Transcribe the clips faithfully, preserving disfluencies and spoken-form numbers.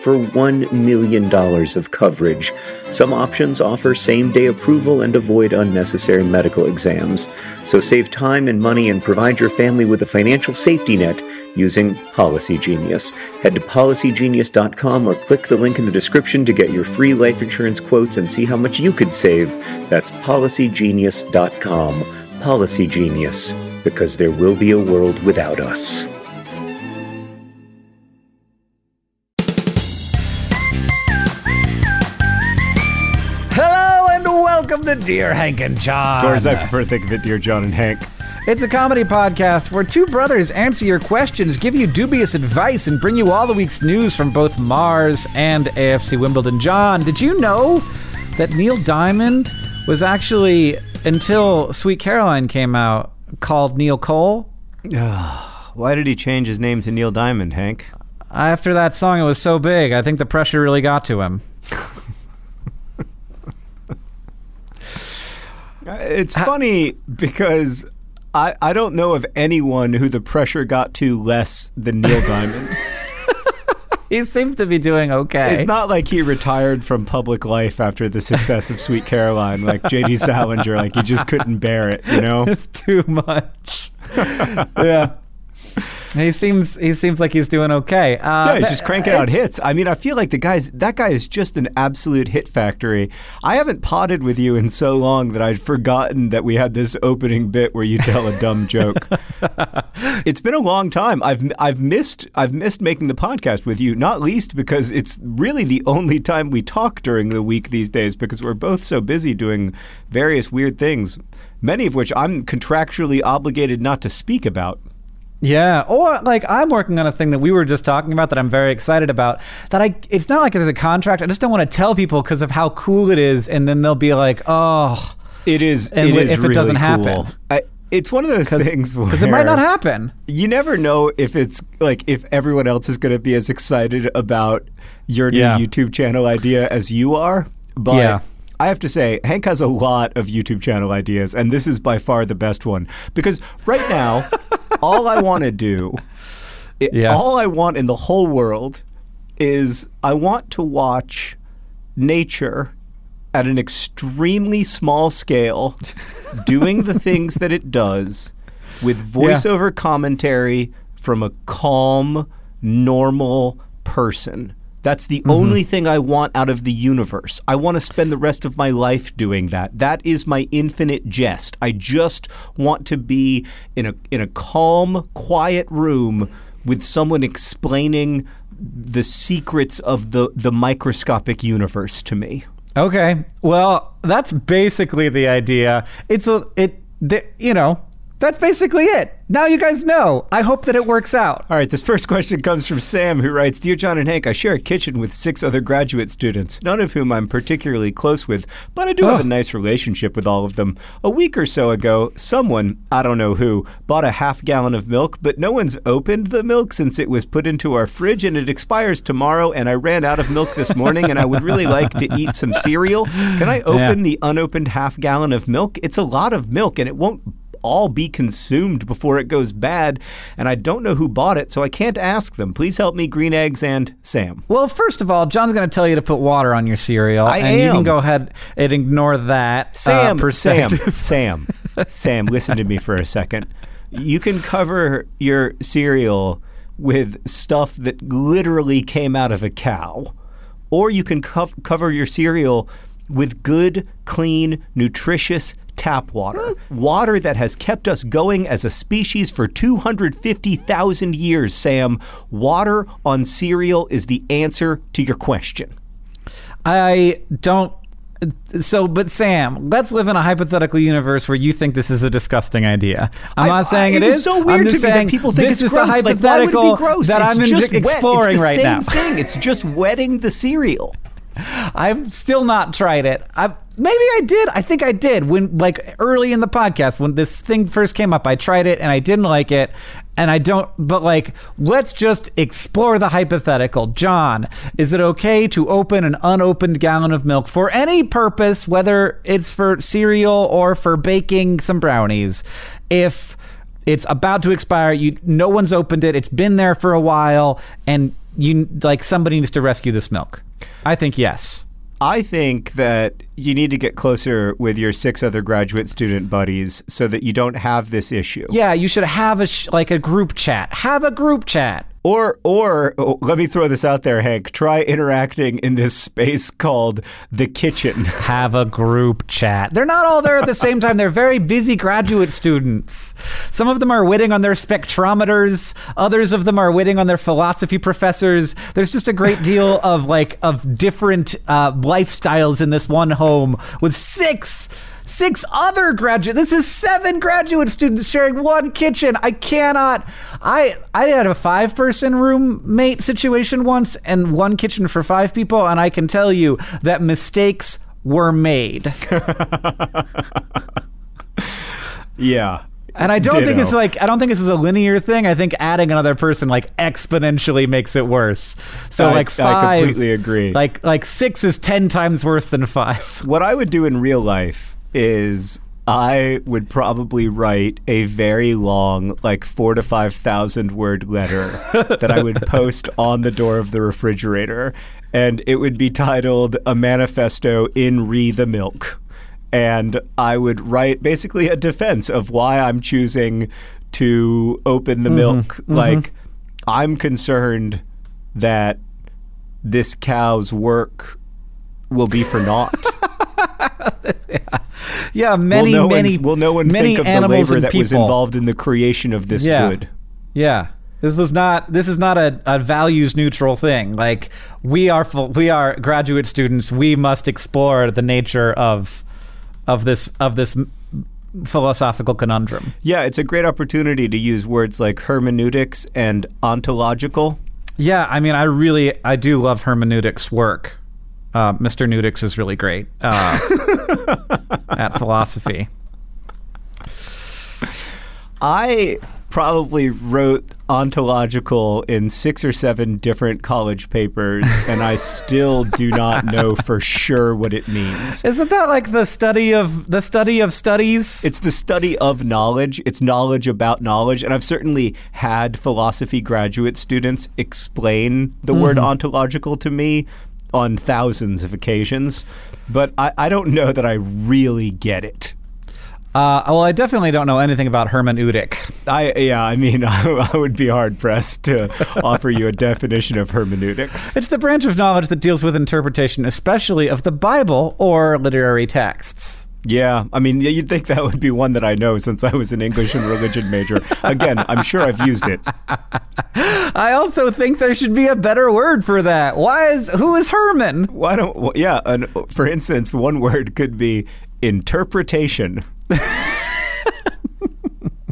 for one million dollars of coverage. Some options offer same-day approval and avoid unnecessary medical exams. So save time and money and provide your family with a financial safety net using Policy Genius. Head to policy genius dot com or click the link in the description to get your free life insurance quotes and see how much you could save. That's policy genius dot com. Policy Genius, because there will be a world without us. The Dear Hank and John. Or as I prefer to think of it, Dear John and Hank. It's a comedy podcast where two brothers answer your questions, give you dubious advice, and bring you all the week's news from both Mars and A F C Wimbledon. John, did you know that Neil Diamond was actually, until Sweet Caroline came out, called Neil Cole? Why did he change his name to Neil Diamond, Hank? After that song, it was so big. I think the pressure really got to him. It's funny because I, I don't know of anyone who the pressure got to less than Neil Diamond. He seems to be doing okay. It's not like he retired from public life after the success of Sweet Caroline, like J D Salinger, like he just couldn't bear it, you know? It's too much. Yeah. He seems he seems like he's doing okay. Uh, yeah, he's just cranking out hits. I mean, I feel like the guys that guy is just an absolute hit factory. I haven't potted with you in so long that I'd forgotten that we had this opening bit where you tell a dumb joke. It's been a long time. I've I've missed I've missed making the podcast with you, not least because it's really the only time we talk during the week these days because we're both so busy doing various weird things, many of which I'm contractually obligated not to speak about. Yeah, or like I'm working on a thing that we were just talking about that I'm very excited about that I it's not like there's a contract. I just don't want to tell people because of how cool it is, and then they'll be like, oh, it is, and it is if really it doesn't cool. happen I, it's one of those things where because it might not happen. You never know if it's like if everyone else is going to be as excited about your new yeah. YouTube channel idea as you are, but yeah. I have to say, Hank has a lot of YouTube channel ideas, and this is by far the best one. Because right now, all I want to do, it, yeah. all I want in the whole world is I want to watch nature at an extremely small scale doing the things that it does with voiceover yeah. commentary from a calm, normal person. That's the mm-hmm. only thing I want out of the universe. I want to spend the rest of my life doing that. That is my infinite jest. I just want to be in a in a calm, quiet room with someone explaining the secrets of the, the microscopic universe to me. Okay. Well, that's basically the idea. It's a it the, you know, that's basically it. Now you guys know. I hope that it works out. All right, this first question comes from Sam, who writes, Dear John and Hank, I share a kitchen with six other graduate students, none of whom I'm particularly close with, but I do oh. have a nice relationship with all of them. A week or so ago, someone, I don't know who, bought a half gallon of milk, but no one's opened the milk since it was put into our fridge, and it expires tomorrow, and I ran out of milk this morning, and I would really like to eat some cereal. Can I open yeah. the unopened half gallon of milk? It's a lot of milk, and it won't all be consumed before it goes bad, and I don't know who bought it, so I can't ask them. Please help me, Green Eggs and Sam. Well, first of all, John's going to tell you to put water on your cereal, I and am. you can go ahead and ignore that. Sam, uh, Sam, Sam, Sam, listen to me for a second. You can cover your cereal with stuff that literally came out of a cow, or you can co- cover your cereal with good, clean, nutritious tap water. Water that has kept us going as a species for two hundred fifty thousand years, Sam. Water on cereal is the answer to your question. I don't... So, but Sam, let's live in a hypothetical universe where you think this is a disgusting idea. I'm I, not saying I, it, it is. It's so weird to me that people think this it's is gross. The hypothetical like, why would it be gross? That it's I'm just exploring wet. It's the right same now. Thing. It's just wetting the cereal. I've still not tried it. I've, maybe I did. I think I did when, like, early in the podcast when this thing first came up. I tried it and I didn't like it. And I don't, but like, let's just explore the hypothetical. John, is it okay to open an unopened gallon of milk for any purpose, whether it's for cereal or for baking some brownies, if it's about to expire? You, no one's opened it. It's been there for a while, and you like somebody needs to rescue this milk. I think yes. I think that you need to get closer with your six other graduate student buddies so that you don't have this issue. Yeah, you should have a sh- like a group chat. Have a group chat. Or, or oh, let me throw this out there, Hank. Try interacting in this space called the kitchen. Have a group chat. They're not all there at the same time. They're very busy graduate students. Some of them are waiting on their spectrometers. Others of them are waiting on their philosophy professors. There's just a great deal of like of different uh, lifestyles in this one home with six. Six other graduate. This is seven graduate students sharing one kitchen. I cannot. I I had a five-person roommate situation once and one kitchen for five people, and I can tell you that mistakes were made. Yeah. And I don't Ditto. think it's like, I don't think this is a linear thing. I think adding another person like exponentially makes it worse. So I, like five. I completely agree. Like, like six is ten times worse than five. What I would do in real life is I would probably write a very long, like four to five thousand word letter that I would post on the door of the refrigerator, and it would be titled "A Manifesto in Re the Milk," and I would write basically a defense of why I'm choosing to open the mm-hmm. milk. Mm-hmm. Like, I'm concerned that this cow's work will be for naught. yeah. yeah, many, will no many, one, will no one many think of the labor that people. was involved in the creation of this yeah. good? Yeah, this was not. This is not a, a values-neutral thing. Like we are, we are graduate students. We must explore the nature of of this of this philosophical conundrum. Yeah, it's a great opportunity to use words like hermeneutics and ontological. Yeah, I mean, I really, I do love hermeneutics work. Uh, Mister Nudix is really great uh, at philosophy. I probably wrote ontological in six or seven different college papers, and I still do not know for sure what it means. Isn't that like the study of the study of studies? It's the study of knowledge. It's knowledge about knowledge. And I've certainly had philosophy graduate students explain the mm-hmm. word ontological to me on thousands of occasions, but I, I don't know that I really get it. Uh, well, I definitely don't know anything about hermeneutic. I yeah, I mean, I, I would be hard-pressed to offer you a definition of hermeneutics. It's the branch of knowledge that deals with interpretation, especially of the Bible or literary texts. Yeah, I mean, you'd think that would be one that I know since I was an English and religion major. Again, I'm sure I've used it. I also think there should be a better word for that. Why is, who is Herman? Why don't, well, yeah, an, for instance, one word could be interpretation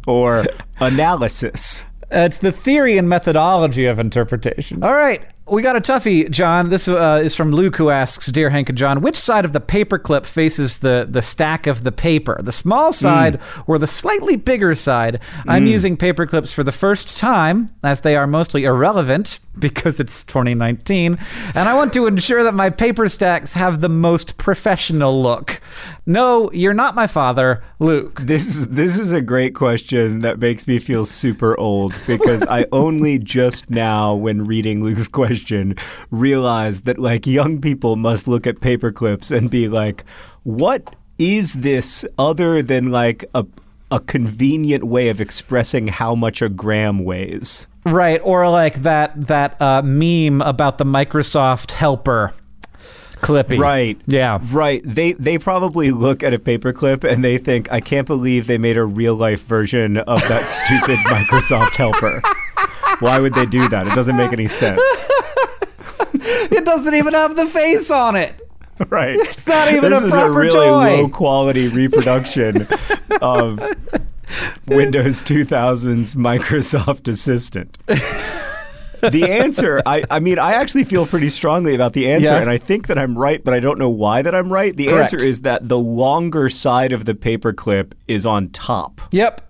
or analysis. It's the theory and methodology of interpretation. All right. We got a toughie, John. This uh, is from Luke, who asks, Dear Hank and John, which side of the paperclip faces the, the stack of the paper? The small side mm. or the slightly bigger side? Mm. I'm using paperclips for the first time, as they are mostly irrelevant, because it's twenty nineteen, and I want to ensure that my paper stacks have the most professional look. No, you're not my father, Luke. This is, this is a great question that makes me feel super old, because I only just now, when reading Luke's question, realize that like young people must look at paperclips and be like, what is this other than like a a convenient way of expressing how much a gram weighs? Right, or like that that uh, meme about the Microsoft helper. Clippy. Right. Yeah. Right. They they probably look at a paperclip and they think, I can't believe they made a real-life version of that stupid Microsoft helper. Why would they do that? It doesn't make any sense. It doesn't even have the face on it. Right. It's not even this a proper toy. This is a really low-quality reproduction of Windows two thousand's Microsoft Assistant. The answer, I, I mean, I actually feel pretty strongly about the answer, yeah. and I think that I'm right, but I don't know why that I'm right. The Correct. Answer is that the longer side of the paperclip is on top. Yep.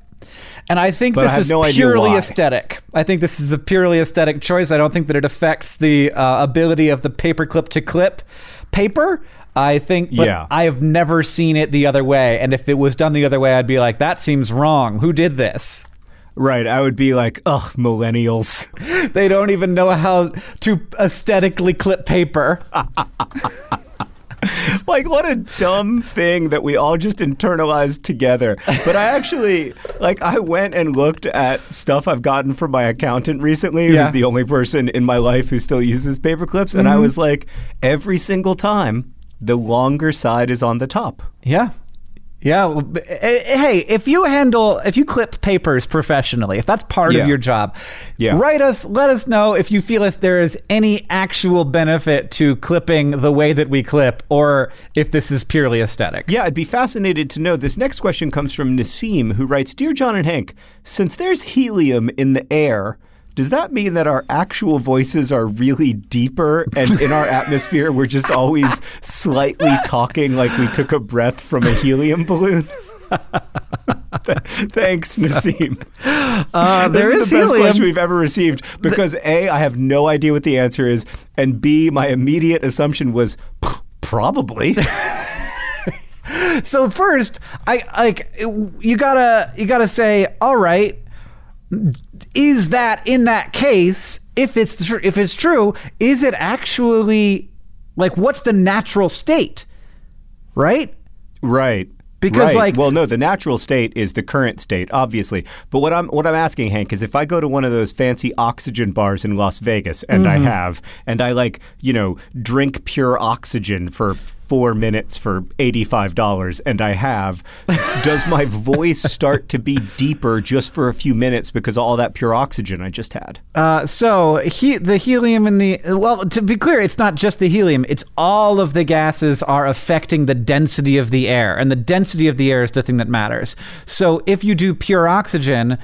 And I think but this I is no purely aesthetic. I think this is a purely aesthetic choice. I don't think that it affects the uh, ability of the paperclip to clip paper. I think, but yeah. I have never seen it the other way. And if it was done the other way, I'd be like, that seems wrong. Who did this? Right, I would be like, ugh, millennials. They don't even know how to aesthetically clip paper. Like, what a dumb thing that we all just internalized together. But I actually, like, I went and looked at stuff I've gotten from my accountant recently, yeah. who's the only person in my life who still uses paperclips, and mm-hmm. I was like, every single time, the longer side is on the top. Yeah. Yeah. Well, hey, if you handle, if you clip papers professionally, if that's part yeah. of your job, yeah. write us, let us know if you feel as there is any actual benefit to clipping the way that we clip, or if this is purely aesthetic. Yeah, I'd be fascinated to know. This next question comes from Nassim, who writes, Dear John and Hank, since there's helium in the air, does that mean that our actual voices are really deeper and in our atmosphere we're just always slightly talking like we took a breath from a helium balloon? Thanks, Nassim. Uh, there this is, is the best helium. question we've ever received because the- A, I have no idea what the answer is, and B, my immediate assumption was probably. So first, I like you gotta you gotta say, all right. Is that in that case, if it's tr- if it's true, is it actually like what's the natural state, right? Right. Because right. like, well, no, the natural state is the current state, obviously. But what I'm what I'm asking, Hank, is if I go to one of those fancy oxygen bars in Las Vegas, and mm-hmm. I have, and I like, you know, drink pure oxygen for four minutes for eighty-five dollars, and I have, does my voice start to be deeper just for a few minutes because of all that pure oxygen I just had? Uh, so he, the helium in the, well, to be clear, it's not just the helium. It's all of the gases are affecting the density of the air, and the density of the air is the thing that matters. So if you do pure oxygen,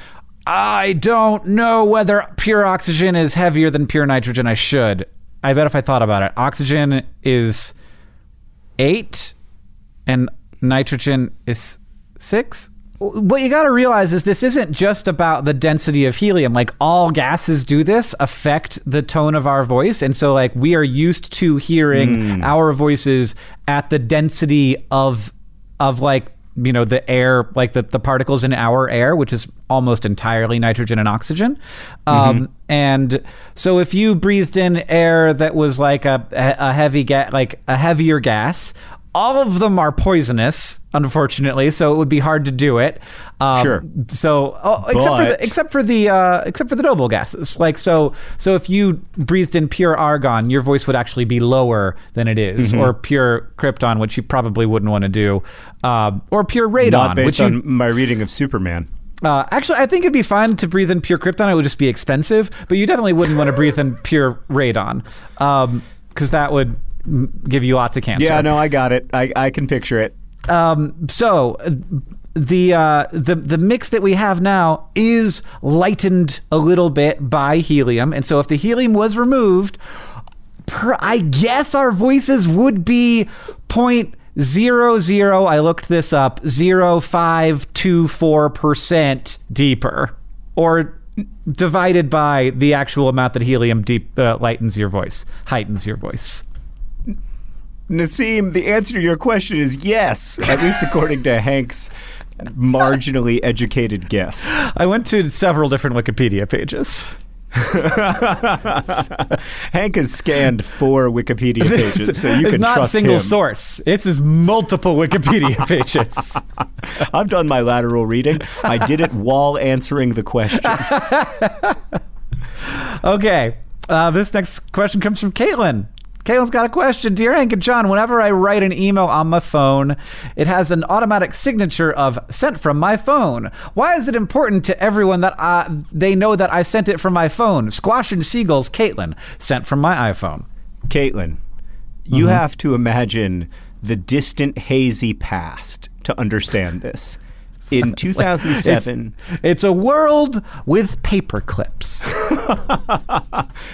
I don't know whether pure oxygen is heavier than pure nitrogen. I should. I bet if I thought about it, oxygen is eight and nitrogen is six. What you got to realize is this isn't just about the density of helium. Like, all gases do this, affect the tone of our voice. And so, like, we are used to hearing mm. our voices at the density of of like, you know, the air, like the, the particles in our air, which is almost entirely nitrogen and oxygen. Um, mm-hmm. And so if you breathed in air that was like a, a heavy ga- like a heavier gas, all of them are poisonous, unfortunately. So it would be hard to do it. Um, sure. So oh, except but... for the, except for the uh, except for the noble gases, like so. So if you breathed in pure argon, your voice would actually be lower than it is, mm-hmm. or pure krypton, which you probably wouldn't want to do, uh, or pure radon. Not based which you, on my reading of Superman. Uh, actually, I think it'd be fine to breathe in pure krypton. It would just be expensive, but you definitely wouldn't want to breathe in pure radon, because um, that would give you lots of cancer. Yeah, no, I got it. I, I can picture it. Um, so the uh, the the mix that we have now is lightened a little bit by helium, and so if the helium was removed, per, I guess our voices would be point zero zero. I looked this up. Zero five two four percent deeper, or divided by the actual amount that helium deep uh, lightens your voice, heightens your voice. Nassim, the answer to your question is yes, at least according to Hank's marginally educated guess. I went to several different Wikipedia pages. Hank has scanned four Wikipedia pages, so you it's can trust him. It's not single source. It's his multiple Wikipedia pages. I've done my lateral reading. I did it while answering the question. Okay. Uh, this next question comes from Caitlin. Caitlin's got a question. Dear Hank and John, whenever I write an email on my phone, it has an automatic signature of sent from my phone. Why is it important to everyone that I, they know that I sent it from my phone? Squash and Seagulls, Caitlin, sent from my iPhone. Caitlin, you mm-hmm. have to imagine the distant, hazy past to understand this. In two thousand seven, it's, it's a world with paper clips.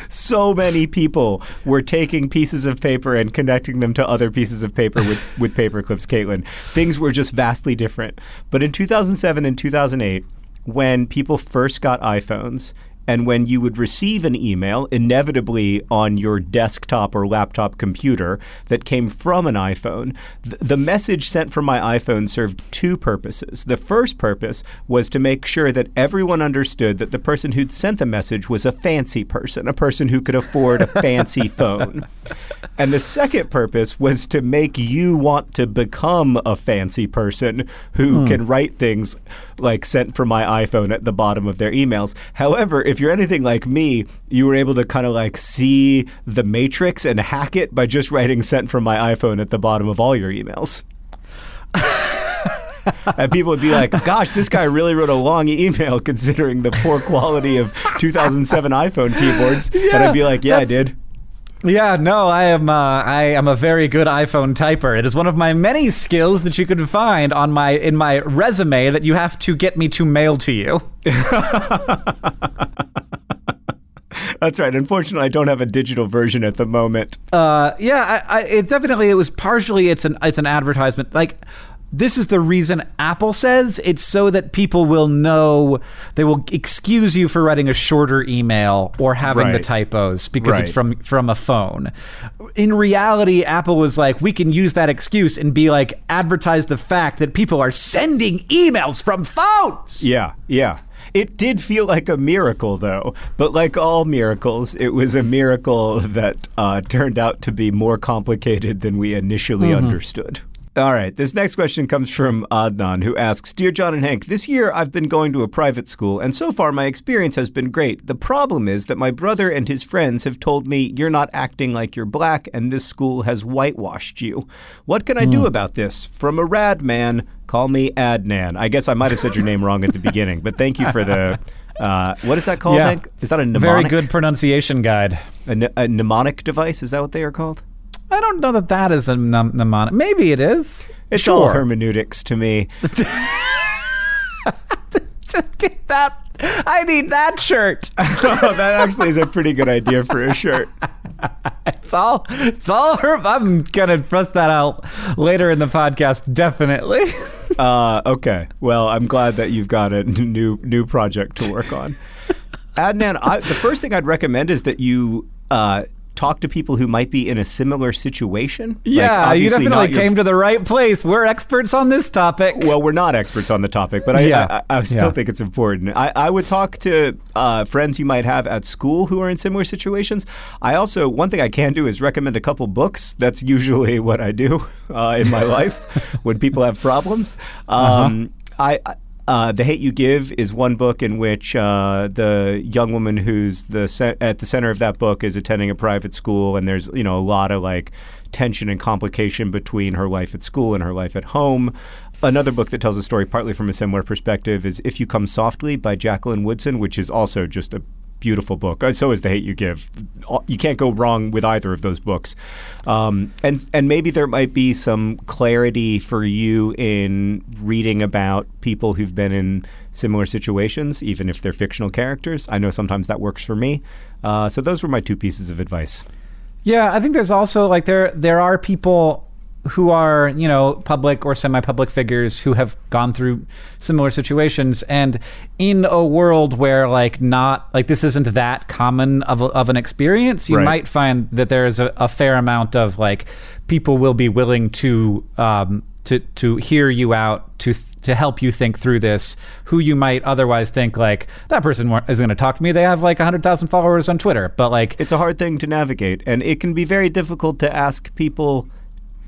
So many people were taking pieces of paper and connecting them to other pieces of paper with, with paper clips, Caitlin. Things were just vastly different. But in two thousand seven and two thousand eight, when people first got iPhones and when you would receive an email, inevitably on your desktop or laptop computer that came from an iPhone, th- the message sent from my iPhone served two purposes. The first purpose was to make sure that everyone understood that the person who'd sent the message was a fancy person, a person who could afford a fancy phone. And the second purpose was to make you want to become a fancy person who hmm. can write things like sent from my iPhone at the bottom of their emails. However, if If you're anything like me, you were able to kind of like see the matrix and hack it by just writing sent from my iPhone at the bottom of all your emails. And people would be like, gosh, this guy really wrote a long email considering the poor quality of two thousand seven iPhone keyboards. Yeah, and I'd be like, yeah, I did. Yeah, no, I am. Uh, I am a very good iPhone typer. It is one of my many skills that you can find on my in my resume that you have to get me to mail to you. That's right. Unfortunately, I don't have a digital version at the moment. Uh, yeah, I, I, it's definitely it was partially it's an it's an advertisement like. This is the reason Apple says it's so that people will know, they will excuse you for writing a shorter email or having right. the typos because right. it's from, from a phone. In reality, Apple was like, we can use that excuse and be like, advertise the fact that people are sending emails from phones. Yeah, yeah. It did feel like a miracle, though. But like all miracles, it was a miracle that uh, turned out to be more complicated than we initially mm-hmm. understood. All right. This next question comes from Adnan, who asks, Dear John and Hank, this year I've been going to a private school, and so far my experience has been great. The problem is that my brother and his friends have told me, you're not acting like you're black, and this school has whitewashed you. What can I mm. do about this? From a rad man, call me Adnan. I guess I might have said your name wrong at the beginning, but thank you for the... Uh, what is that called, yeah. Hank? Is that a mnemonic? Very good pronunciation guide. A, n- a mnemonic device? Is that what they are called? I don't know that that is a mnemonic. Maybe it is. It's sure. all hermeneutics to me. that, I need that shirt. Oh, that actually is a pretty good idea for a shirt. It's all, it's all her. I'm going to press that out later in the podcast, definitely. uh, okay. Well, I'm glad that you've got a new new project to work on. Adnan, I, the first thing I'd recommend is that you... Uh, talk to people who might be in a similar situation. Yeah, like, you definitely came your... to the right place. We're experts on this topic. Well, we're not experts on the topic, but I, yeah. I, I, I still yeah. think it's important. I, I would talk to uh, friends you might have at school who are in similar situations. I also, one thing I can do is recommend a couple books. That's usually what I do uh, in my life when people have problems. Um, uh-huh. I. I Uh, The Hate U Give is one book in which uh, the young woman who's the ce- at the center of that book is attending a private school, and there's, you know, a lot of like tension and complication between her life at school and her life at home. Another book that tells a story partly from a similar perspective is If You Come Softly by Jacqueline Woodson, which is also just a beautiful book. So is The Hate U Give. You can't go wrong with either of those books. Um, and and maybe there might be some clarity for you in reading about people who've been in similar situations, even if they're fictional characters. I know sometimes that works for me. Uh, so those were my two pieces of advice. Yeah, I think there's also like there there are people who are, you know, public or semi-public figures who have gone through similar situations, and in a world where like not like this isn't that common of, a, of an experience, you right. might find that there is a, a fair amount of like people will be willing to um, to to hear you out, to th- to help you think through this, who you might otherwise think like that person isn't going to talk to me. They have like one hundred thousand followers on Twitter, but like it's a hard thing to navigate, and it can be very difficult to ask people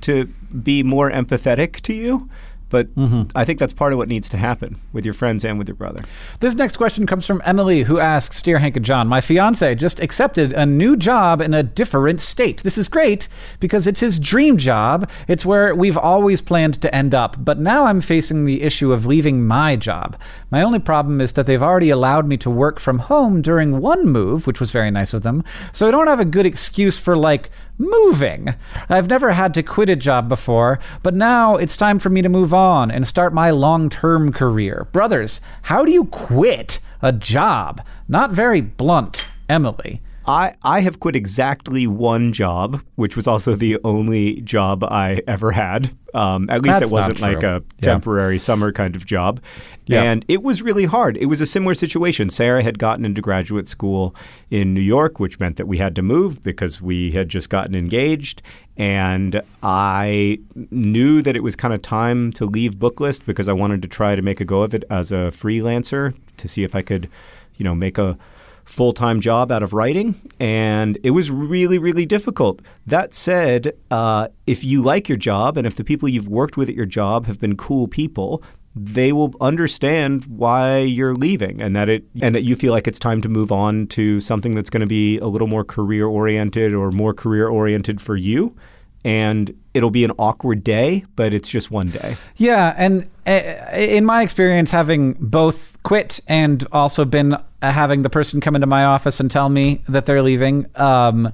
to be more empathetic to you. But mm-hmm. I think that's part of what needs to happen with your friends and with your brother. This next question comes from Emily, who asks, Dear Hank and John, my fiance just accepted a new job in a different state. This is great because it's his dream job. It's where we've always planned to end up. But now I'm facing the issue of leaving my job. My only problem is that they've already allowed me to work from home during one move, which was very nice of them. So I don't have a good excuse for, like, moving. I've never had to quit a job before, but now it's time for me to move on and start my long-term career. Brothers, how do you quit a job? Not very blunt, Emily. I, I have quit exactly one job, which was also the only job I ever had. Um, at least That's it wasn't like a temporary yeah. summer kind of job. Yeah. And it was really hard. It was a similar situation. Sarah had gotten into graduate school in New York, which meant that we had to move because we had just gotten engaged. And I knew that it was kind of time to leave Booklist because I wanted to try to make a go of it as a freelancer to see if I could, you know, make a full-time job out of writing, and it was really, really difficult. That said, uh, if you like your job and if the people you've worked with at your job have been cool people, they will understand why you're leaving and that it and that you feel like it's time to move on to something that's going to be a little more career-oriented or more career-oriented for you. And it'll be an awkward day, but it's just one day. Yeah. And in my experience, having both quit and also been having the person come into my office and tell me that they're leaving, um,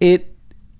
it,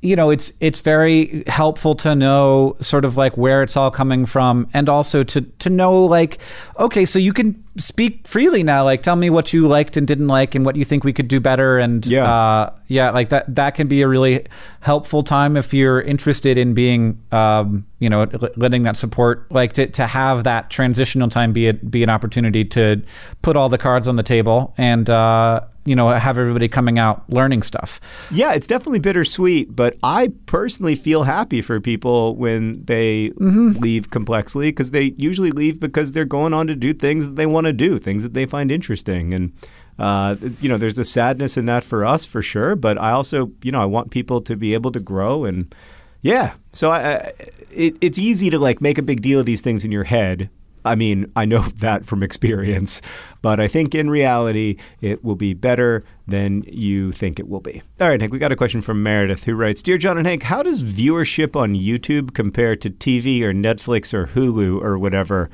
you know, it's it's very helpful to know sort of like where it's all coming from, and also to to know like, okay, so you can speak freely now, like tell me what you liked and didn't like and what you think we could do better. And yeah, uh, yeah like that that can be a really helpful time if you're interested in being, um, you know, letting that support, like to, to have that transitional time be, a, be an opportunity to put all the cards on the table and, uh, you know, have everybody coming out learning stuff. Yeah, it's definitely bittersweet, but I personally feel happy for people when they mm-hmm. leave Complexly, because they usually leave because they're going on to do things that they want to do, things that they find interesting. And, uh, you know, there's a sadness in that for us, for sure. But I also, you know, I want people to be able to grow. And yeah, so I, I, it, it's easy to like make a big deal of these things in your head. I mean, I know that from experience, but I think in reality, it will be better than you think it will be. All right, Hank, we got a question from Meredith, who writes, Dear John and Hank, how does viewership on YouTube compare to T V or Netflix or Hulu or whatever?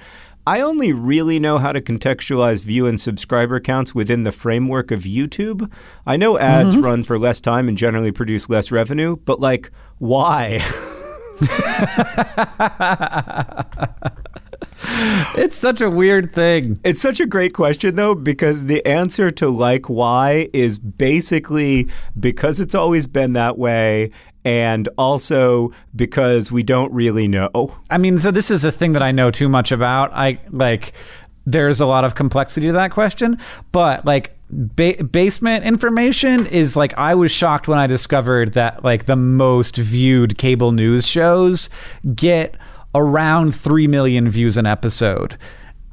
I only really know how to contextualize view and subscriber counts within the framework of YouTube. I know ads mm-hmm. run for less time and generally produce less revenue, but like, why? It's such a weird thing. It's such a great question, though, because the answer to like why is basically because it's always been that way. And also because we don't really know. I mean, so this is a thing that I know too much about. I like, there's a lot of complexity to that question, but like ba- basement information is like, I was shocked when I discovered that like the most viewed cable news shows get around three million views an episode.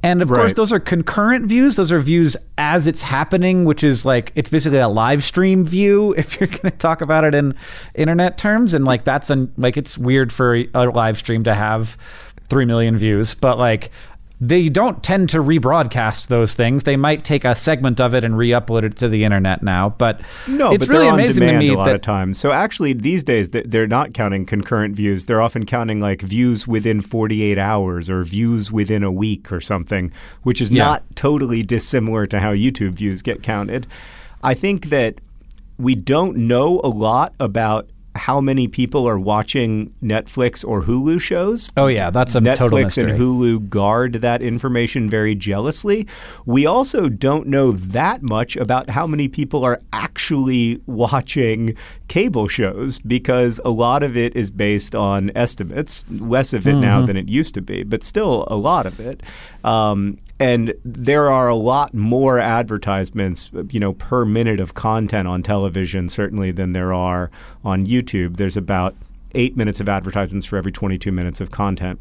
And of right. course, those are concurrent views. Those are views as it's happening, which is like, it's basically a live stream view if you're going to talk about it in internet terms. And like, that's an, like, it's weird for a live stream to have three million views, but like, they don't tend to rebroadcast those things. They might take a segment of it and re-upload it to the internet now, but no, it's but really amazing to me a lot that of times. So actually, these days they're not counting concurrent views. They're often counting like views within forty-eight hours or views within a week or something, which is yeah. not totally dissimilar to how YouTube views get counted. I think that we don't know a lot about how many people are watching Netflix or Hulu shows. Oh, yeah, that's a Netflix total mystery. Netflix and Hulu guard that information very jealously. We also don't know that much about how many people are actually watching cable shows, because a lot of it is based on estimates, less of it mm-hmm. now than it used to be, but still a lot of it. Um, and there are a lot more advertisements, you know, per minute of content on television, certainly, than there are on YouTube. There's about eight minutes of advertisements for every twenty-two minutes of content.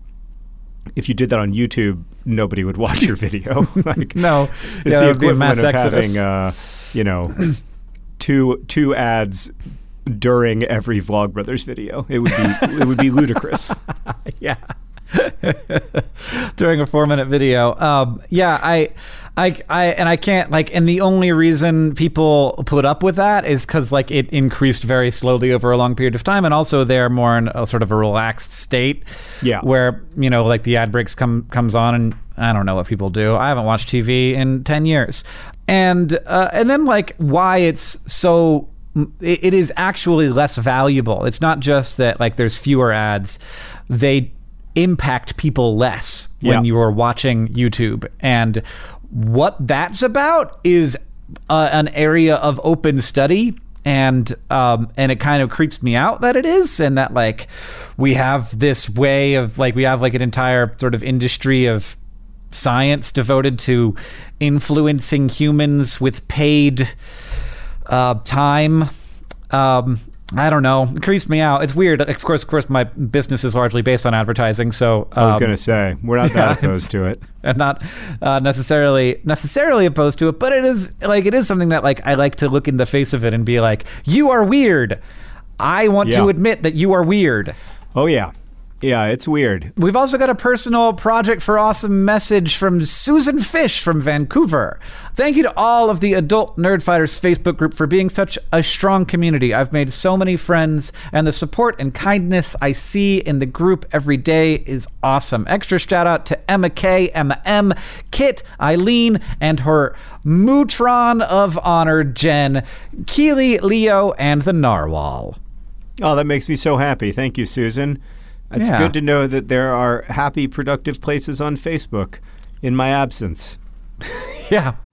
If you did that on YouTube, nobody would watch your video. like, no, it's yeah, the equivalent be a mass of exodus. having, uh, you know, two two ads during every Vlogbrothers video. It would be it would be ludicrous. yeah. during a four-minute video. Um, yeah, I, I, I, and I can't like. And the only reason people put up with that is because like it increased very slowly over a long period of time, and also they're more in a sort of a relaxed state. Yeah, where you know like the ad breaks come comes on, and I don't know what people do. I haven't watched T V in ten years, and uh, and then like why it's so. It, it is actually less valuable. It's not just that like there's fewer ads. They impact people less when yeah. you are watching YouTube. And what that's about is uh, an area of open study. And um, and it kind of creeps me out that it is. And that like we have this way of like we have like an entire sort of industry of science devoted to influencing humans with paid uh, time. Um I don't know. It creeps me out. It's weird. Of course, of course, my business is largely based on advertising. So um, I was going to say we're not yeah, that opposed to it, and not uh, necessarily necessarily opposed to it. But it is like it is something that like I like to look in the face of it and be like, "You are weird. I want yeah. to admit that you are weird." Oh yeah, yeah. It's weird. We've also got a personal project for awesome message from Susan Fish from Vancouver. Thank you to all of the Adult Nerdfighters Facebook group for being such a strong community. I've made so many friends, and the support and kindness I see in the group every day is awesome. Extra shout out to Emma K, Emma M, Kit, Eileen, and her Mootron of Honor, Jen, Keely, Leo, and the Narwhal. Oh, that makes me so happy. Thank you, Susan. It's yeah. good to know that there are happy, productive places on Facebook in my absence. Yeah.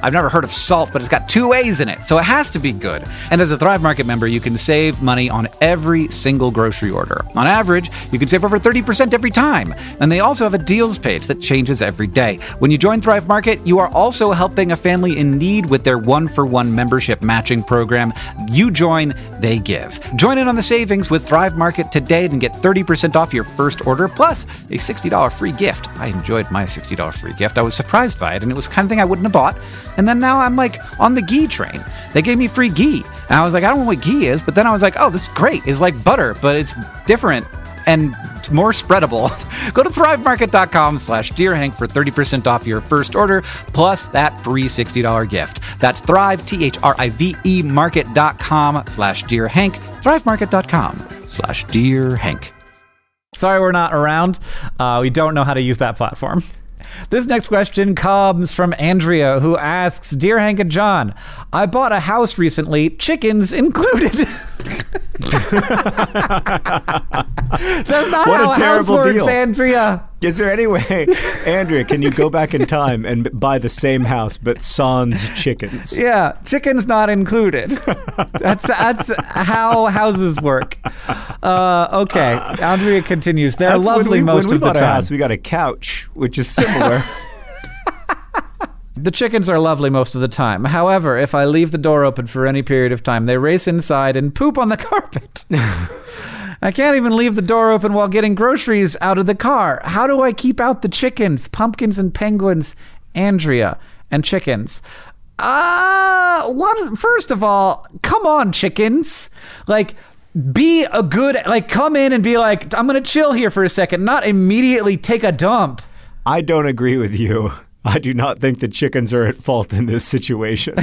I've never heard of Salt, but it's got two A's in it, so it has to be good. And as a Thrive Market member, you can save money on every single grocery order. On average, you can save over thirty percent every time. And they also have a deals page that changes every day. When you join Thrive Market, you are also helping a family in need with their one-for-one membership matching program. You join, they give. Join in on the savings with Thrive Market today and get thirty percent off your first order, plus a sixty dollars free gift. I enjoyed my sixty dollars free gift. I was surprised by it, and it was the kind of thing I wouldn't have bought. And then now I'm like on the ghee train. They gave me free ghee. And I was like, I don't know what ghee is. But then I was like, oh, this is great. It's like butter, but it's different and more spreadable. Go to thrivemarket.com slash dearhank for thirty percent off your first order, plus that free sixty dollars gift. That's Thrive, T H R I V E, market.com slash dearhank, thrivemarket.com slash dearhank. Sorry we're not around. Uh, we don't know how to use that platform. This next question comes from Andrea, who asks, Dear Hank and John, I bought a house recently, chickens included. That's not what how a terrible house works, deal. Andrea. Is there any way, Andrea, can you go back in time and buy the same house, but sans chickens? Yeah, chickens not included. That's that's how houses work. Uh, okay, Andrea continues. They're that's lovely we, most of the time. When we bought a house, we got a couch, which is similar. The chickens are lovely most of the time. However, if I leave the door open for any period of time, they race inside and poop on the carpet. I can't even leave the door open while getting groceries out of the car. How do I keep out the chickens, pumpkins and penguins, Andrea, and chickens? Uh, one, first of all, come on, chickens. Like, be a good, like, come in and be like, I'm going to chill here for a second, not immediately take a dump. I don't agree with you. I do not think the chickens are at fault in this situation.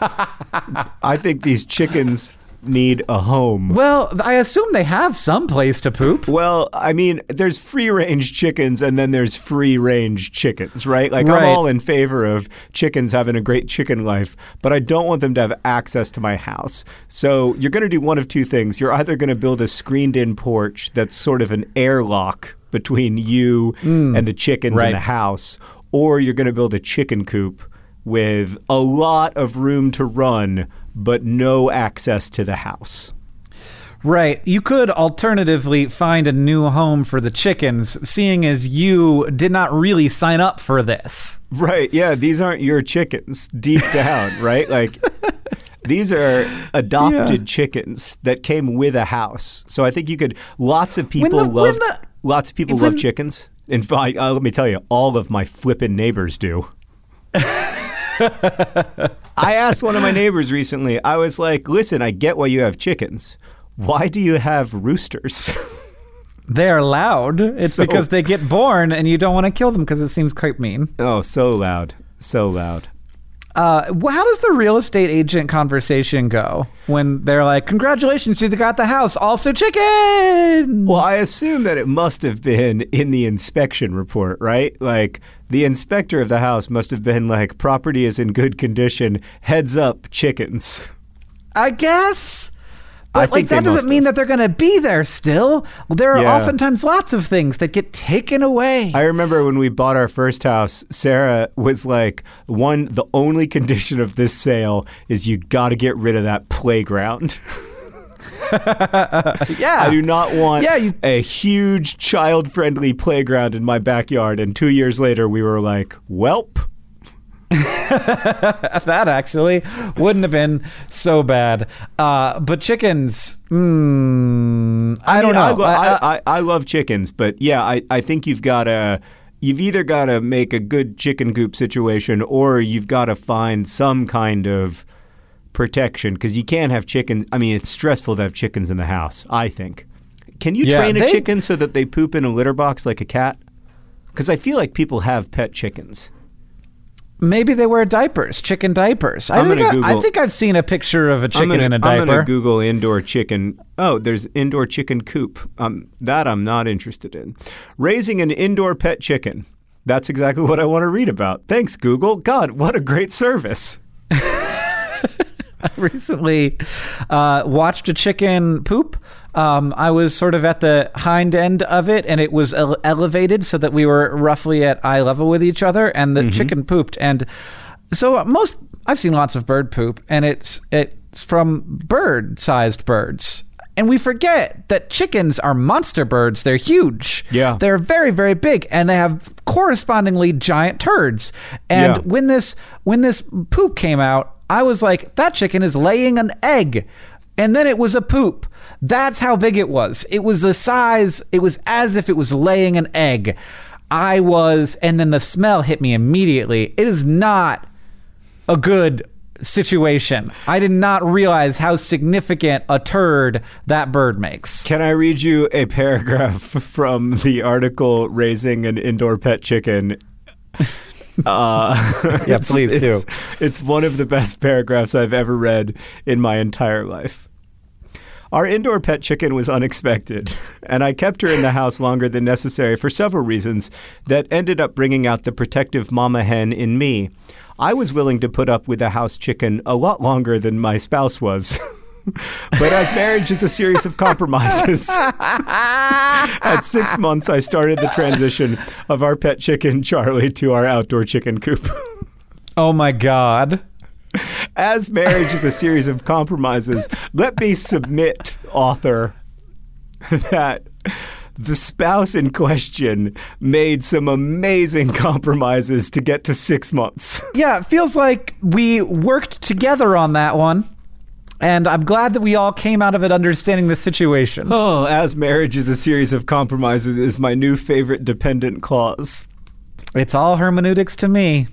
I think these chickens need a home. Well, I assume they have some place to poop. Well, I mean, there's free-range chickens and then there's free-range chickens, right? Like, right. I'm all in favor of chickens having a great chicken life, but I don't want them to have access to my house. So you're going to do one of two things. You're either going to build a screened-in porch that's sort of an airlock between you mm. and the chickens right. in the house, or you're going to build a chicken coop with a lot of room to run, but no access to the house. Right. You could alternatively find a new home for the chickens, seeing as you did not really sign up for this. Right. Yeah. These aren't your chickens deep down, right? Like, these are adopted yeah. chickens that came with a house. So I think you could, lots of people the, love, the, lots of people when, love chickens. In fact, uh, let me tell you, all of my flippin' neighbors do. I asked one of my neighbors recently, I was like, listen, I get why you have chickens. Why do you have roosters? They're loud. It's so, because they get born and you don't want to kill them because it seems quite mean. Oh, so loud. So loud. Uh, well, how does the real estate agent conversation go when they're like, congratulations, you got the house, also chickens? Well, I assume that it must have been in the inspection report, right? Like, the inspector of the house must have been like, property is in good condition, heads up, chickens. I guess. But I like that doesn't mean have. that they're going to be there still. There are yeah. oftentimes lots of things that get taken away. I remember when we bought our first house, Sarah was like, one, the only condition of this sale is you got to get rid of that playground. yeah. I do not want yeah, you... a huge child-friendly playground in my backyard. And two years later, we were like, welp. That actually wouldn't have been so bad. Uh, but chickens, mm, I, I mean, don't know. I, lo- I, I, I, I love chickens, but yeah, I, I think you've got to, you've either got to make a good chicken coop situation or you've got to find some kind of protection because you can't have chickens. I mean, it's stressful to have chickens in the house, I think. Can you yeah, train a they... chicken so that they poop in a litter box like a cat? Because I feel like people have pet chickens. Maybe they wear diapers, chicken diapers. I, I'm think, I, Google, I think I've seen a picture of a chicken gonna, in a diaper. I'm going to Google indoor chicken. Oh, there's indoor chicken coop. Um, that I'm not interested in. Raising an indoor pet chicken. That's exactly what I want to read about. Thanks, Google. God, what a great service. I recently uh, watched a chicken poop. Um, I was sort of at the hind end of it, and it was ele- elevated so that we were roughly at eye level with each other, and the mm-hmm. chicken pooped. And so most I've seen lots of bird poop, and it's it's from bird-sized birds. And we forget that chickens are monster birds. They're huge. Yeah. They're very, very big, and they have correspondingly giant turds. And yeah. when this when this poop came out, I was like, that chicken is laying an egg. And then it was a poop. That's how big it was. It was the size. It was as if it was laying an egg. I was, and then the smell hit me immediately. It is not a good situation. I did not realize how significant a turd that bird makes. Can I read you a paragraph from the article Raising an Indoor Pet Chicken? Uh, yeah, please it's, do. It's, it's one of the best paragraphs I've ever read in my entire life. Our indoor pet chicken was unexpected, and I kept her in the house longer than necessary for several reasons that ended up bringing out the protective mama hen in me. I was willing to put up with a house chicken a lot longer than my spouse was. But as marriage is a series of compromises, at six months, I started the transition of our pet chicken, Charlie, to our outdoor chicken coop. Oh, my God. As marriage is a series of compromises, let me submit, author, that the spouse in question made some amazing compromises to get to six months. Yeah, it feels like we worked together on that one. And I'm glad that we all came out of it understanding the situation. Oh, as marriage is a series of compromises is my new favorite dependent clause. It's all hermeneutics to me.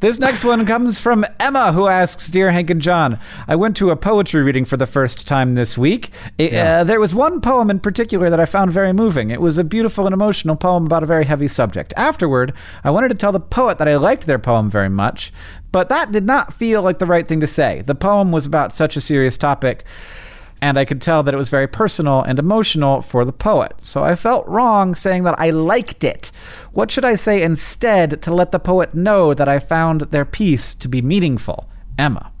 This next one comes from Emma, who asks, Dear Hank and John, I went to a poetry reading for the first time this week. It, yeah. uh, there was one poem in particular that I found very moving. It was a beautiful and emotional poem about a very heavy subject. Afterward, I wanted to tell the poet that I liked their poem very much, but that did not feel like the right thing to say. The poem was about such a serious topic, and I could tell that it was very personal and emotional for the poet. So I felt wrong saying that I liked it. What should I say instead to let the poet know that I found their piece to be meaningful? Emma.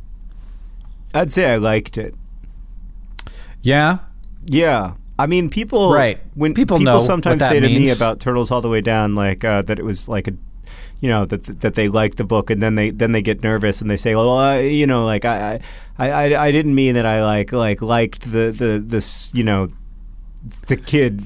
I'd say I liked it. Yeah? Yeah. I mean, people... Right. When people, people know sometimes say means. to me about Turtles All the Way Down, like, uh, that it was like a... you know, that that they like the book, and then they then they get nervous and they say, well, I, you know, like I, I, I, I didn't mean that I like like liked the the this you know, the kid,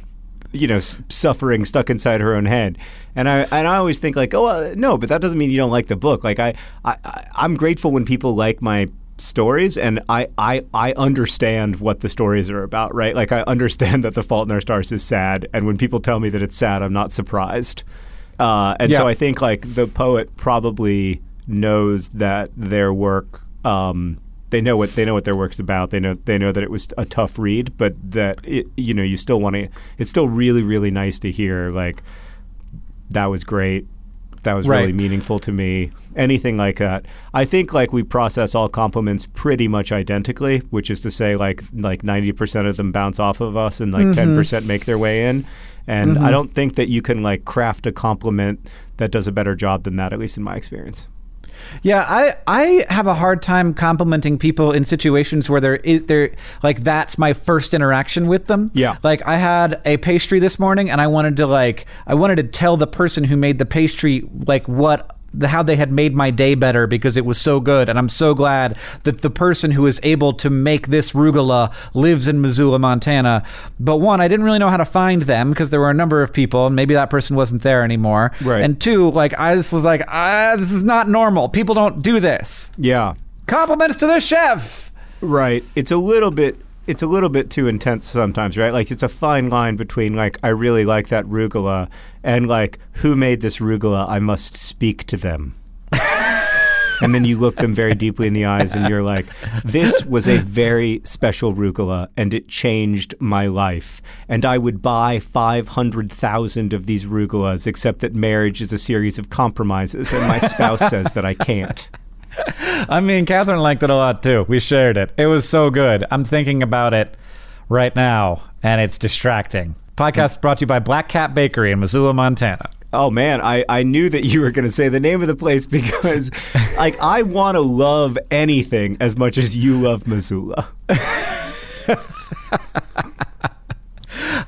you know, suffering stuck inside her own head, and I and I always think like, oh well, no, but that doesn't mean you don't like the book. Like I, I I'm grateful when people like my stories, and I, I I understand what the stories are about, right? Like I understand that The Fault in Our Stars is sad, and when people tell me that it's sad, I'm not surprised. Uh, and yeah. so I think like the poet probably knows that their work, um, they know what they know what their work's about. They know they know that it was a tough read, but that it, you know you still want to. It's still really really nice to hear like that was great. That was right. really meaningful to me. Anything like that. I think like we process all compliments pretty much identically, which is to say like like ninety percent of them bounce off of us and like mm-hmm. ten percent make their way in. And mm-hmm. I don't think that you can like craft a compliment that does a better job than that, at least in my experience. Yeah, I, I have a hard time complimenting people in situations where there is there like that's my first interaction with them. Yeah. Like I had a pastry this morning and I wanted to like I wanted to tell the person who made the pastry like what the, how they had made my day better because it was so good, and I'm so glad that the person who is able to make this rugula lives in Missoula, Montana. But one, I didn't really know how to find them because there were a number of people, and maybe that person wasn't there anymore. Right. And two, like I just was like, ah, this is not normal. People don't do this. Yeah. Compliments to the chef. Right. It's a little bit. It's a little bit too intense sometimes, right? Like it's a fine line between like I really like that rugula and like who made this rugula? I must speak to them. And then you look them very deeply in the eyes and you're like, this was a very special rugula and it changed my life. And I would buy five hundred thousand of these rugulas, except that marriage is a series of compromises and my spouse says that I can't. I mean, Catherine liked it a lot, too. We shared it. It was so good. I'm thinking about it right now, and it's distracting. Podcast brought to you by Black Cat Bakery in Missoula, Montana. Oh, man, I, I knew that you were going to say the name of the place because, like, I want to love anything as much as you love Missoula.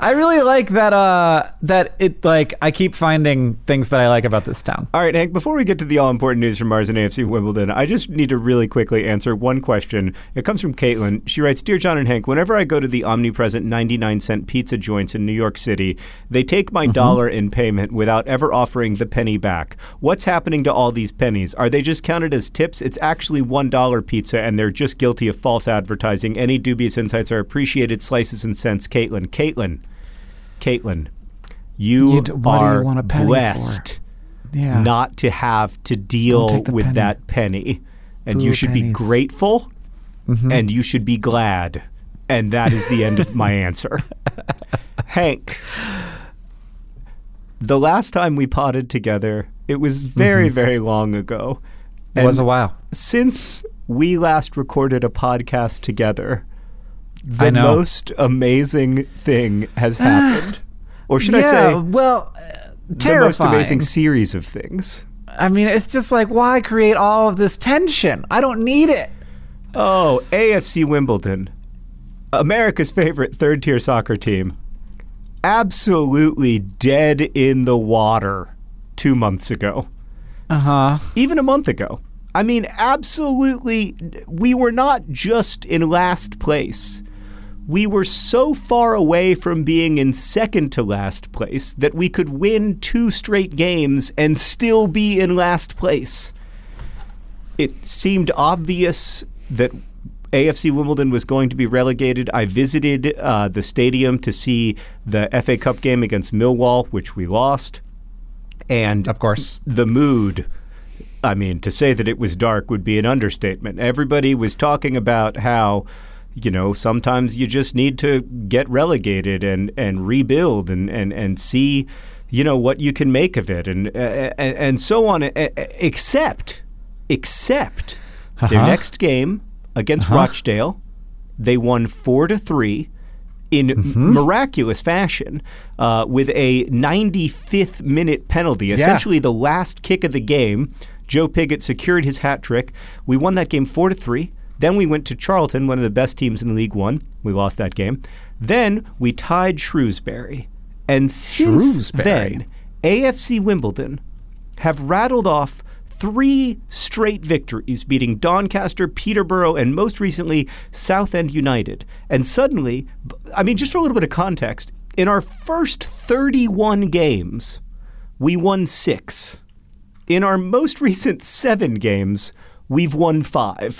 I really like that, uh, that it, like, I keep finding things that I like about this town. All right, Hank, before we get to the all-important news from Mars and A F C Wimbledon, I just need to really quickly answer one question. It comes from Caitlin. She writes, Dear John and Hank, whenever I go to the omnipresent ninety-nine cent pizza joints in New York City, they take my mm-hmm. dollar in payment without ever offering the penny back. What's happening to all these pennies? Are they just counted as tips? It's actually one dollar pizza, and they're just guilty of false advertising. Any dubious insights are appreciated. Slices and cents. Caitlin. Caitlin. Caitlin, you, you are you blessed yeah. not to have to deal with penny. that penny. And Boo you should pennies. be grateful mm-hmm. and you should be glad. And that is the end of my answer. Hank, the last time we potted together, it was very, mm-hmm. very long ago. It and was a while. Since we last recorded a podcast together, the most amazing thing has happened. Or should yeah, I say, well, uh, terrifying. The most amazing series of things. I mean, it's just like, why create all of this tension? I don't need it. Oh, A F C Wimbledon, America's favorite third-tier soccer team, absolutely dead in the water two months ago. Uh-huh. Even a month ago. I mean, absolutely, we were not just in last place. We were so far away from being in second to last place that we could win two straight games and still be in last place. It seemed obvious that A F C Wimbledon was going to be relegated. I visited uh, the stadium to see the F A Cup game against Millwall, which we lost. And of course, the mood I mean, to say that it was dark would be an understatement. Everybody was talking about how, you know, sometimes you just need to get relegated and, and rebuild and, and, and see, you know, what you can make of it and and, and so on. Except, except uh-huh. their next game against uh-huh. Rochdale, they won four to three. In mm-hmm. miraculous fashion, uh, with a ninety-fifth minute penalty, essentially yeah. the last kick of the game, Joe Pigott secured his hat trick. We won that game four to three. Then we went to Charlton, one of the best teams in League One. We lost that game. Then we tied Shrewsbury, and since Shrewsbury. then, A F C Wimbledon have rattled off three straight victories, beating Doncaster, Peterborough, and most recently, Southend United. And suddenly, I mean, just for a little bit of context, in our first thirty-one games, we won six. In our most recent seven games, we've won five.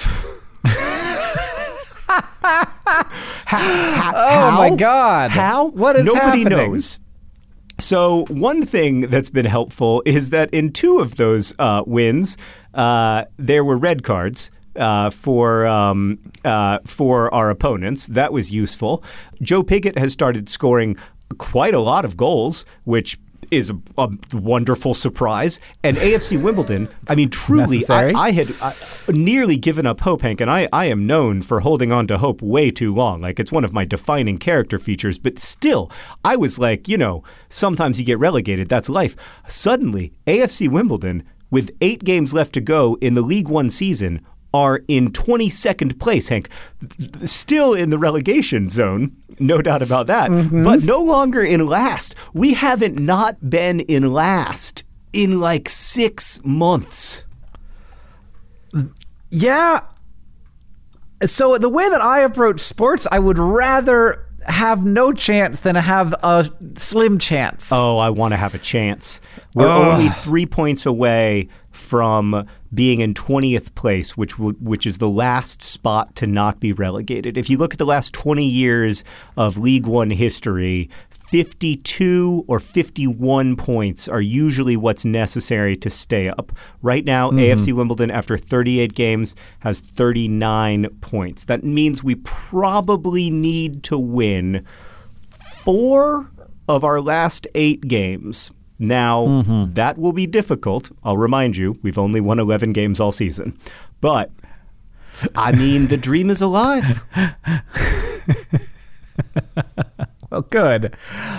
how, how, oh, how? my God. How? What is Nobody happening? Nobody knows. So one thing that's been helpful is that in two of those uh, wins, uh, there were red cards uh, for um, uh, for our opponents. That was useful. Joe Pigott has started scoring quite a lot of goals, which is a, a wonderful surprise. And A F C Wimbledon, I mean, truly, I, I had I, nearly given up hope, Hank, and I, I am known for holding on to hope way too long. Like, it's one of my defining character features. But still, I was like, you know, sometimes you get relegated. That's life. Suddenly, A F C Wimbledon, with eight games left to go in the League One season, are in twenty-second place, Hank. Still in the relegation zone, no doubt about that, mm-hmm. but no longer in last. We haven't not been in last in like six months. Yeah. So the way that I approach sports, I would rather have no chance than have a slim chance. Oh, I want to have a chance. We're Ugh. only three points away from being in twentieth place, which w- which is the last spot to not be relegated. If you look at the last twenty years of League One history, fifty-two or fifty-one points are usually what's necessary to stay up. Right now, mm-hmm. A F C Wimbledon, after thirty-eight games, has thirty-nine points. That means we probably need to win four of our last eight games. Now, mm-hmm. that will be difficult. I'll remind you, we've only won eleven games all season. But, I mean, the dream is alive. Well, good.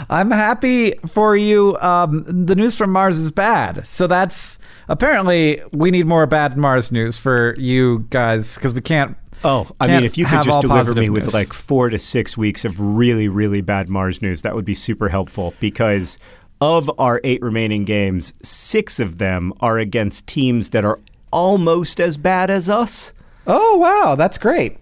I'm happy for you. Um, the news from Mars is bad. So that's, apparently, we need more bad Mars news for you guys, because we can't. Oh, I Can't mean, if you could just deliver me with news. like four to six weeks of really, really bad Mars news, that would be super helpful, because of our eight remaining games, six of them are against teams that are almost as bad as us. Oh, wow. That's great.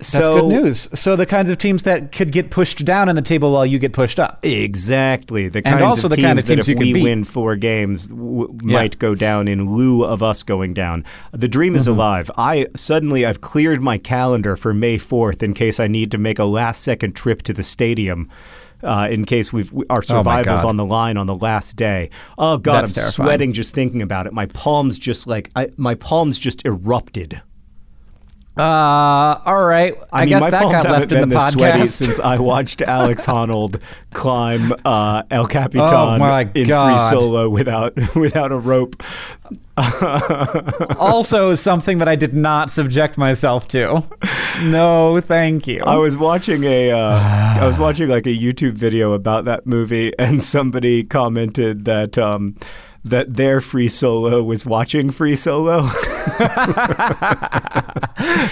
So, that's good news. So the kinds of teams that could get pushed down in the table while you get pushed up. Exactly. The kinds and also of the teams kind of teams that if we win four games w- yeah. might go down in lieu of us going down. The dream is mm-hmm. alive. I suddenly I've cleared my calendar for May fourth in case I need to make a last-second trip to the stadium. Uh, in case we've we, our survival's oh on the line on the last day. Oh God, That's I'm terrifying. sweating just thinking about it. My palms just like I, my palms just erupted. Uh, all right. I, I mean, guess that got left in the podcast since I watched Alex Honnold climb uh, El Capitan oh in God. Free Solo without without a rope. Also, something that I did not subject myself to. No, thank you. I was watching a, uh, I was watching like a YouTube video about that movie, and somebody commented that um, that their Free Solo was watching Free Solo.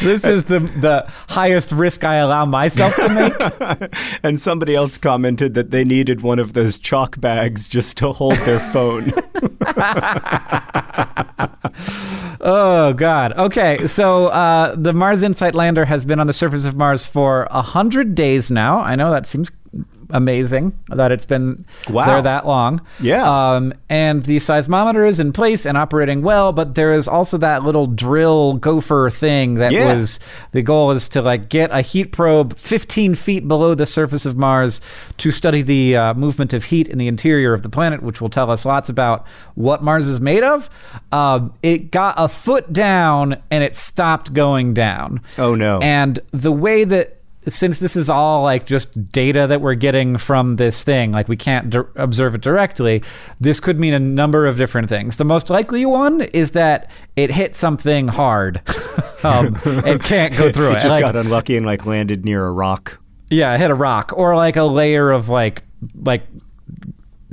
This is the the highest risk I allow myself to make. And somebody else commented that they needed one of those chalk bags just to hold their phone. Oh, God. Okay, so uh, the Mars Insight lander has been on the surface of Mars for one hundred days now. I know that seems amazing that it's been wow. there that long. Yeah. Um, and the seismometer is in place and operating well, but there is also that little drill gopher thing that yeah. was, the goal is to like get a heat probe fifteen feet below the surface of Mars to study the uh, movement of heat in the interior of the planet, which will tell us lots about what Mars is made of. Uh, it got a foot down and it stopped going down. Oh no. And the way that, since this is all like just data that we're getting from this thing, like we can't di- observe it directly, this could mean a number of different things. The most likely one is that it hit something hard um, and can't go through it. It just like, got unlucky and like landed near a rock. Yeah, it hit a rock or like a layer of like like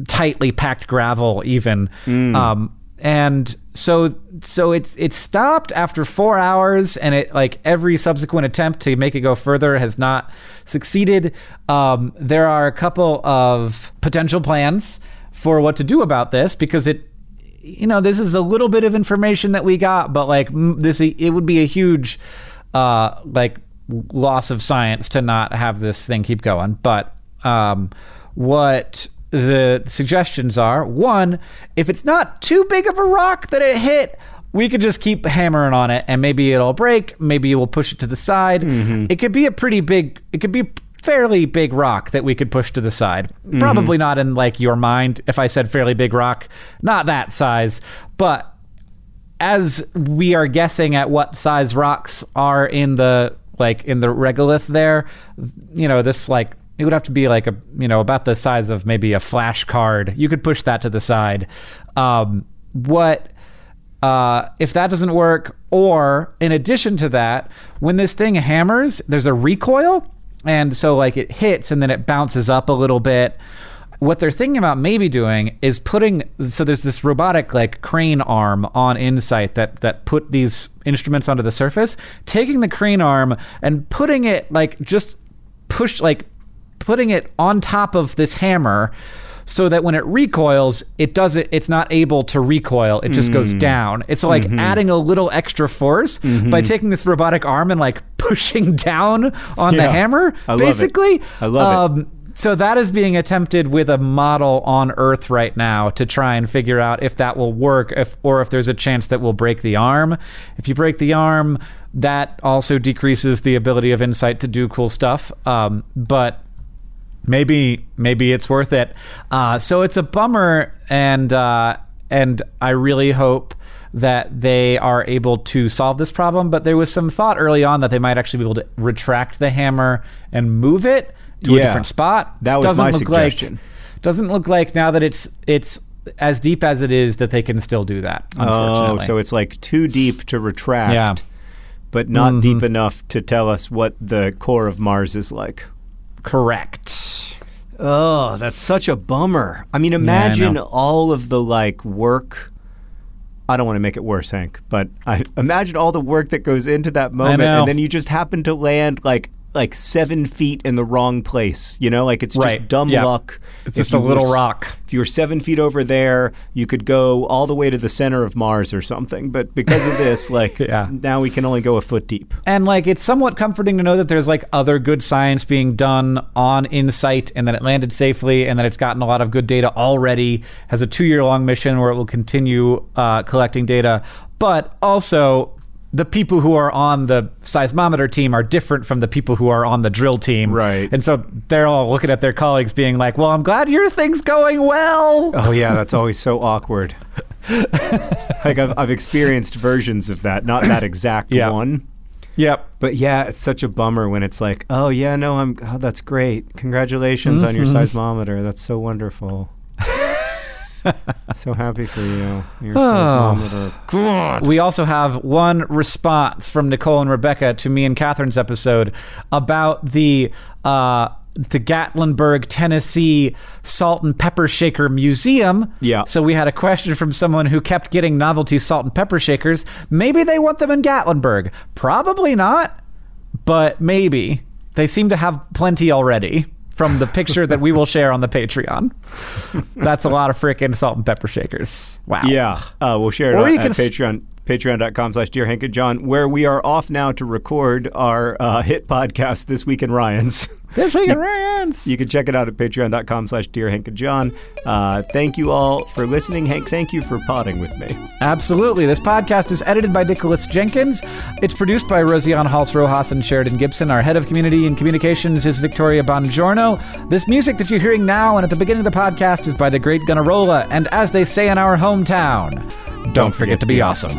tightly packed gravel even. Mm. Um, and so so it's it stopped after four hours, and it like every subsequent attempt to make it go further has not succeeded. Um, there are a couple of potential plans for what to do about this, because it, you know, this is a little bit of information that we got, but like this, it would be a huge uh, like loss of science to not have this thing keep going. But um, what the suggestions are, one, if it's not too big of a rock that it hit, we could just keep hammering on it and maybe it'll break. Maybe we'll push it to the side. Mm-hmm. It could be a pretty big, it could be a fairly big rock that we could push to the side. Mm-hmm. Probably not in like your mind. If I said fairly big rock, not that size, but as we are guessing at what size rocks are in the, like in the regolith there, you know, this like, it would have to be like a, you know, about the size of maybe a flash card. You could push that to the side. Um, what uh, if that doesn't work? Or in addition to that, when this thing hammers, there's a recoil. And so like it hits and then it bounces up a little bit. What they're thinking about maybe doing is putting, so there's this robotic like crane arm on Insight that that put these instruments onto the surface, taking the crane arm and putting it like just push like putting it on top of this hammer so that when it recoils, it doesn't, it's not able to recoil. It just mm. goes down. It's like mm-hmm. adding a little extra force mm-hmm. by taking this robotic arm and like pushing down on yeah. the hammer, I basically. Love I love um, it. So that is being attempted with a model on Earth right now to try and figure out if that will work, if or if there's a chance that we'll break the arm. If you break the arm, that also decreases the ability of Insight to do cool stuff. Um, but Maybe maybe it's worth it. Uh, so it's a bummer, and uh, and I really hope that they are able to solve this problem. But there was some thought early on that they might actually be able to retract the hammer and move it to yeah, a different spot. That was doesn't my look suggestion. Like, doesn't look like now that it's it's as deep as it is that they can still do that, unfortunately. Oh, so it's like too deep to retract, yeah. but not mm-hmm. deep enough to tell us what the core of Mars is like. Correct. Oh, that's such a bummer. I mean, imagine yeah, I all of the like work. I don't want to make it worse, Hank, but I imagine all the work that goes into that moment, and then you just happen to land like like seven feet in the wrong place. You know, like it's right. just dumb yeah. luck. It's if just a little were, rock. If you were seven feet over there, you could go all the way to the center of Mars or something. But because of this, like yeah. now we can only go a foot deep. And like it's somewhat comforting to know that there's like other good science being done on Insight, and that it landed safely, and that it's gotten a lot of good data already. Has a two-year long mission where it will continue uh, collecting data, but also the people who are on the seismometer team are different from the people who are on the drill team. Right. And so they're all looking at their colleagues being like, well, I'm glad your thing's going well. Oh, yeah. That's always so awkward. Like I've, I've experienced versions of that, not that exact yep. one. Yep. But yeah, it's such a bummer when it's like, oh, yeah, no, I'm, oh, that's great. Congratulations mm-hmm. on your seismometer. That's so wonderful. So happy for you. Your oh, God. We also have one response from Nicole and Rebecca to me and Catherine's episode about the uh, the Gatlinburg, Tennessee Salt and Pepper Shaker Museum. Yeah. So we had a question from someone who kept getting novelty salt and pepper shakers. Maybe they want them in Gatlinburg. Probably not, but maybe. They seem to have plenty already. From the picture that we will share on the Patreon. That's a lot of freaking salt and pepper shakers. Wow. Yeah. Uh, we'll share it or on, you on can Patreon. patreon dot com slash Dear Hank and John, where we are off now to record our uh, hit podcast, This Week in Ryan's. This Week in Ryan's. You can check it out at patreon dot com slash Dear Hank and John. Uh, thank you all for listening. Hank, thank you for potting with me. Absolutely. This podcast is edited by Nicholas Jenkins. It's produced by Rosianne Hals-Rojas and Sheridan Gibson. Our head of community and communications is Victoria Bongiorno. This music that you're hearing now and at the beginning of the podcast is by the great Gunnarola. And as they say in our hometown, don't forget to be awesome.